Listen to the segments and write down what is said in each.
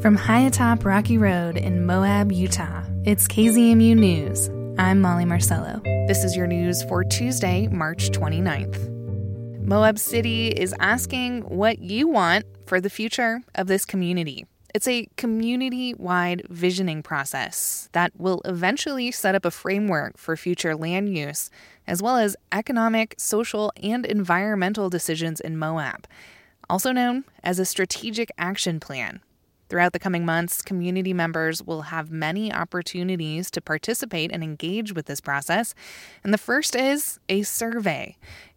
From high atop Rocky Road in Moab, Utah, it's KZMU News. I'm Molly Marcello. This is your news for Tuesday, March 29th. Moab City is asking what you want for the future of this community. It's a community-wide visioning process that will eventually set up a framework for future land use, as well as economic, social, and environmental decisions in Moab, also known as a strategic action plan. Throughout the coming months, community members will have many opportunities to participate and engage with this process. And the first is a survey.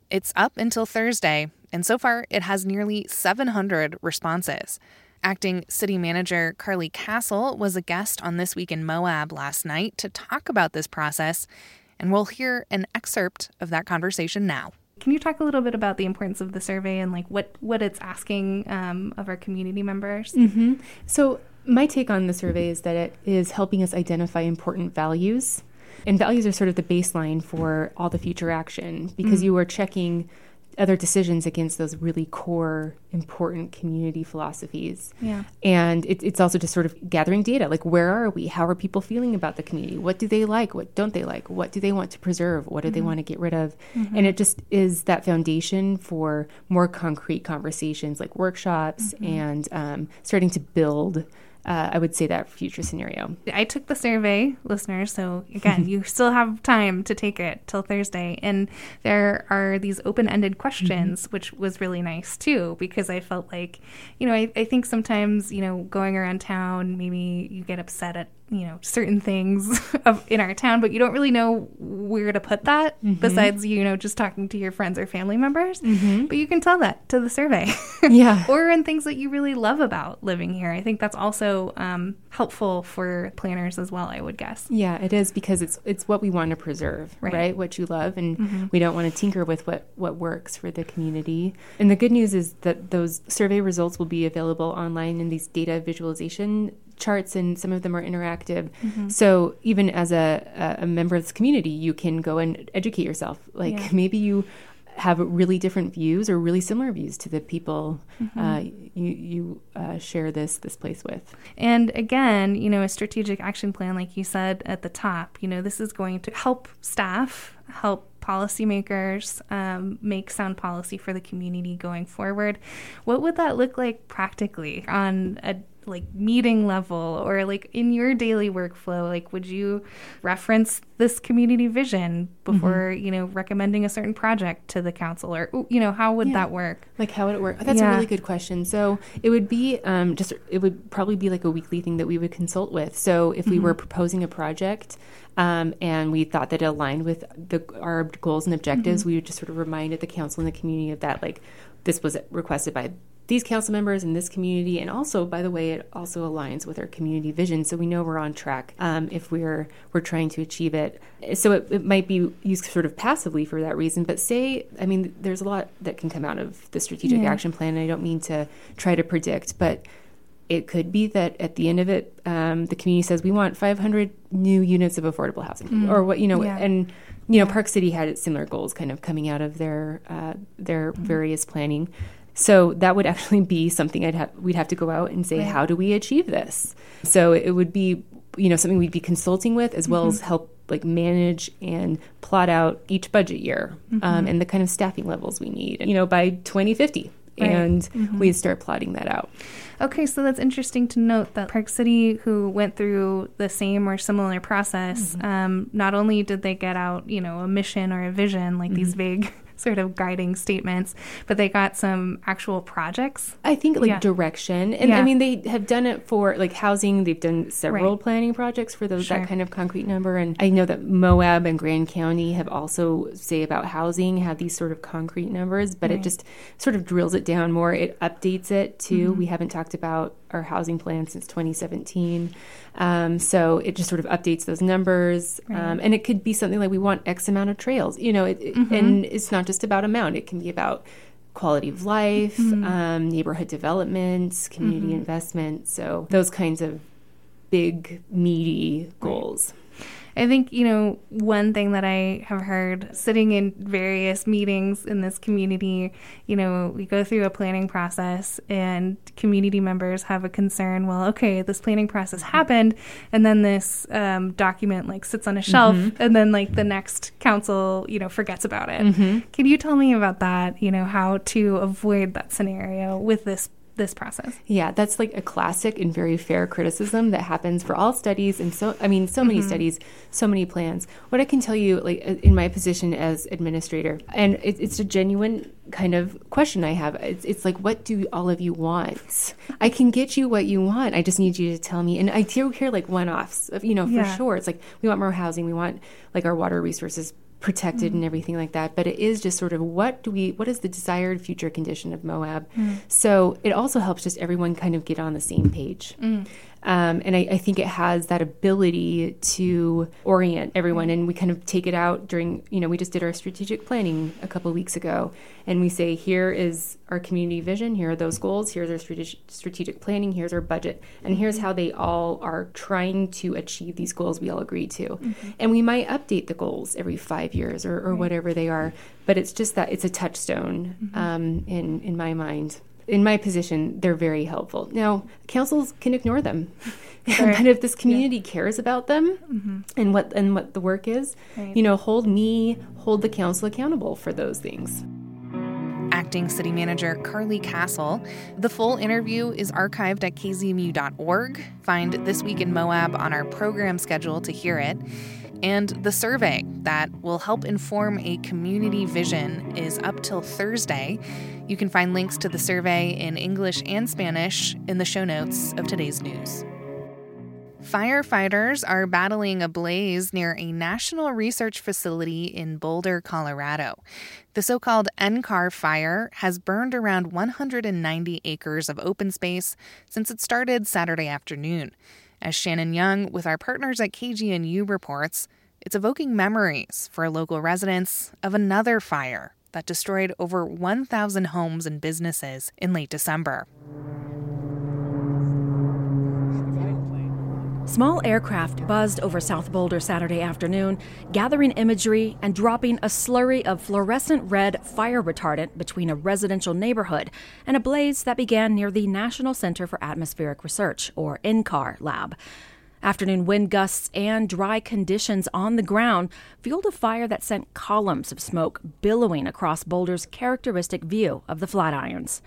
It's up until Thursday, and so far it has nearly 700 responses. Acting City Manager Carly Castle was a guest on This Week in Moab last night to talk about this process, and we'll hear an excerpt of that conversation now. Can you talk a little bit about the importance of the survey and like what it's asking of our community members? Mm-hmm. So my take on the survey is that it is helping us identify important values. And values are sort of the baseline for all the future action because you are checking other decisions against those really core, important community philosophies. Yeah. And it's also just sort of gathering data, like where are we? How are people feeling about the community? What do they like? What don't they like? What do they want to preserve? What do they want to get rid of? Mm-hmm. And it just is that foundation for more concrete conversations like workshops and starting to build I would say that future scenario. I took the survey, listeners, so again, you still have time to take it till Thursday. And there are these open-ended questions, which was really nice too, because I felt like, you know, I think sometimes, you know, going around town, maybe you get upset at, you know, certain things in our town, but you don't really know where to put that besides, you know, just talking to your friends or family members. But you can tell that to the survey. Yeah. Or in things that you really love about living here. I think that's also helpful for planners as well, I would guess. Yeah, it is because it's what we want to preserve, right? What you love. And we don't want to tinker with what works for the community. And the good news is that those survey results will be available online in these data visualization charts, and some of them are interactive. So even as a member of this community, you can go and educate yourself. Like maybe you have really different views or really similar views to the people you share this place with. And again, you know, a strategic action plan, like you said at the top, you know, this is going to help staff, help policymakers make sound policy for the community going forward. What would that look like practically on a like meeting level or like in your daily workflow? Like, would you reference this community vision before, you know, recommending a certain project to the council, or, you know, how would that work? Like, how would it work? That's a really good question. So it would be it would probably be like a weekly thing that we would consult with. So if we were proposing a project and we thought that it aligned with our goals and objectives, we would just sort of remind the council and the community of that, like this was requested by these council members in this community. And also, by the way, it also aligns with our community vision. So we know we're on track if we're trying to achieve it. So it might be used sort of passively for that reason. But say, I mean, there's a lot that can come out of the strategic action plan. And I don't mean to try to predict, but it could be that at the end of it, the community says we want 500 new units of affordable housing or what, you know, and, you know, Park City had similar goals kind of coming out of their various planning. So that would actually be something we'd have to go out and say, how do we achieve this? So it would be, you know, something we'd be consulting with, as well as help like manage and plot out each budget year and the kind of staffing levels we need, you know, by 2050. Right. And we'd start plotting that out. Okay, so that's interesting to note that Park City, who went through the same or similar process, not only did they get out, you know, a mission or a vision, like these vague sort of guiding statements, but they got some actual projects. I think like direction. And I mean, they have done it for like housing. They've done several planning projects for those, that kind of concrete number. And I know that Moab and Grand County have also, say about housing, have these sort of concrete numbers, but it just sort of drills it down more. It updates it too. We haven't talked about our housing plan since 2017. So it just sort of updates those numbers. And it could be something like we want X amount of trails, you know, and it's not just about amount. It can be about quality of life, neighborhood development, community investment. So those kinds of big, meaty goals. I think, you know, one thing that I have heard sitting in various meetings in this community, you know, we go through a planning process and community members have a concern, well, okay, this planning process happened, and then this document like sits on a shelf, and then like the next council, you know, forgets about it. Can you tell me about that, you know, how to avoid that scenario with this process? Yeah, that's like a classic and very fair criticism that happens for all studies. And so, I mean, so many studies, so many plans. What I can tell you, like in my position as administrator, and it's a genuine kind of question I have. It's like, what do all of you want? I can get you what you want. I just need you to tell me. And I do hear like one-offs, you know, for sure. It's like, we want more housing. We want like our water resources protected and everything like that. But it is just sort of what is the desired future condition of Moab? So it also helps just everyone kind of get on the same page. And I think it has that ability to orient everyone. And we kind of take it out during, you know, we just did our strategic planning a couple of weeks ago. And we say, here is our community vision. Here are those goals. Here's our strategic planning. Here's our budget. And here's how they all are trying to achieve these goals we all agreed to. And we might update the goals every 5 years or whatever they are. But it's just that it's a touchstone in my mind. In my position, they're very helpful. Now, councils can ignore them, but if this community cares about them and what the work is, you know, hold the council accountable for those things. Acting City Manager Carly Castle. The full interview is archived at kzmu.org. Find This Week in Moab on our program schedule to hear it. And the survey that will help inform a community vision is up till Thursday. You can find links to the survey in English and Spanish in the show notes of today's news. Firefighters are battling a blaze near a national research facility in Boulder, Colorado. The so-called NCAR fire has burned around 190 acres of open space since it started Saturday afternoon. As Shannon Young with our partners at KGNU reports, it's evoking memories for local residents of another fire that destroyed over 1,000 homes and businesses in late December. Small aircraft buzzed over South Boulder Saturday afternoon, gathering imagery and dropping a slurry of fluorescent red fire retardant between a residential neighborhood and a blaze that began near the National Center for Atmospheric Research, or NCAR, lab. Afternoon wind gusts and dry conditions on the ground fueled a fire that sent columns of smoke billowing across Boulder's characteristic view of the Flatirons.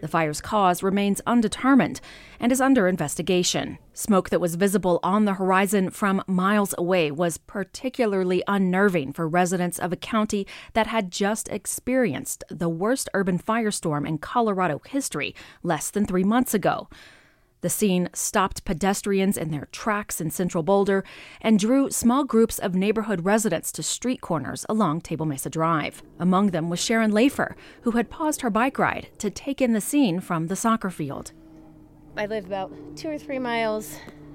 The fire's cause remains undetermined and is under investigation. Smoke that was visible on the horizon from miles away was particularly unnerving for residents of a county that had just experienced the worst urban firestorm in Colorado history less than 3 months ago. The scene stopped pedestrians in their tracks in central Boulder and drew small groups of neighborhood residents to street corners along Table Mesa Drive. Among them was Sharon Lafer, who had paused her bike ride to take in the scene from the soccer field. I live about 2 or 3 miles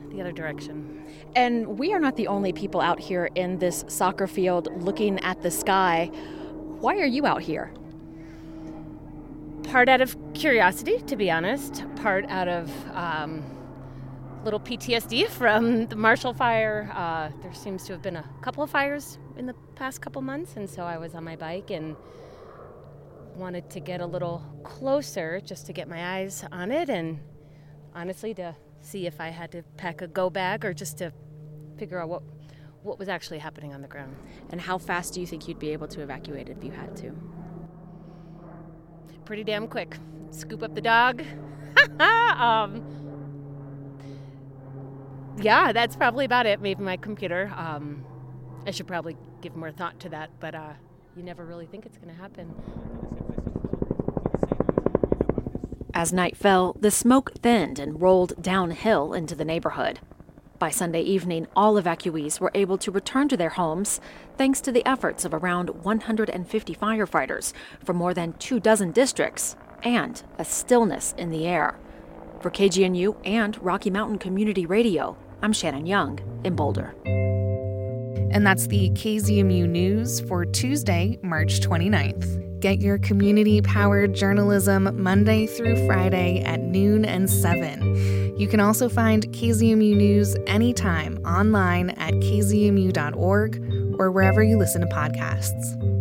the other direction. And we are not the only people out here in this soccer field looking at the sky. Why are you out here? Part out of curiosity, to be honest, part out of little PTSD from the Marshall Fire. There seems to have been a couple of fires in the past couple months, and so I was on my bike and wanted to get a little closer just to get my eyes on it and honestly to see if I had to pack a go bag or just to figure out what was actually happening on the ground. And how fast do you think you'd be able to evacuate if you had to? Pretty damn quick. Scoop up the dog. Yeah, that's probably about it. Maybe my computer. I should probably give more thought to that, but you never really think it's going to happen. As night fell, the smoke thinned and rolled downhill into the neighborhood. By Sunday evening, all evacuees were able to return to their homes thanks to the efforts of around 150 firefighters from more than 24 districts and a stillness in the air. For KGNU and Rocky Mountain Community Radio, I'm Shannon Young in Boulder. And that's the KZMU News for Tuesday, March 29th. Get your community-powered journalism Monday through Friday at noon and 7. You can also find KZMU News anytime online at kzmu.org or wherever you listen to podcasts.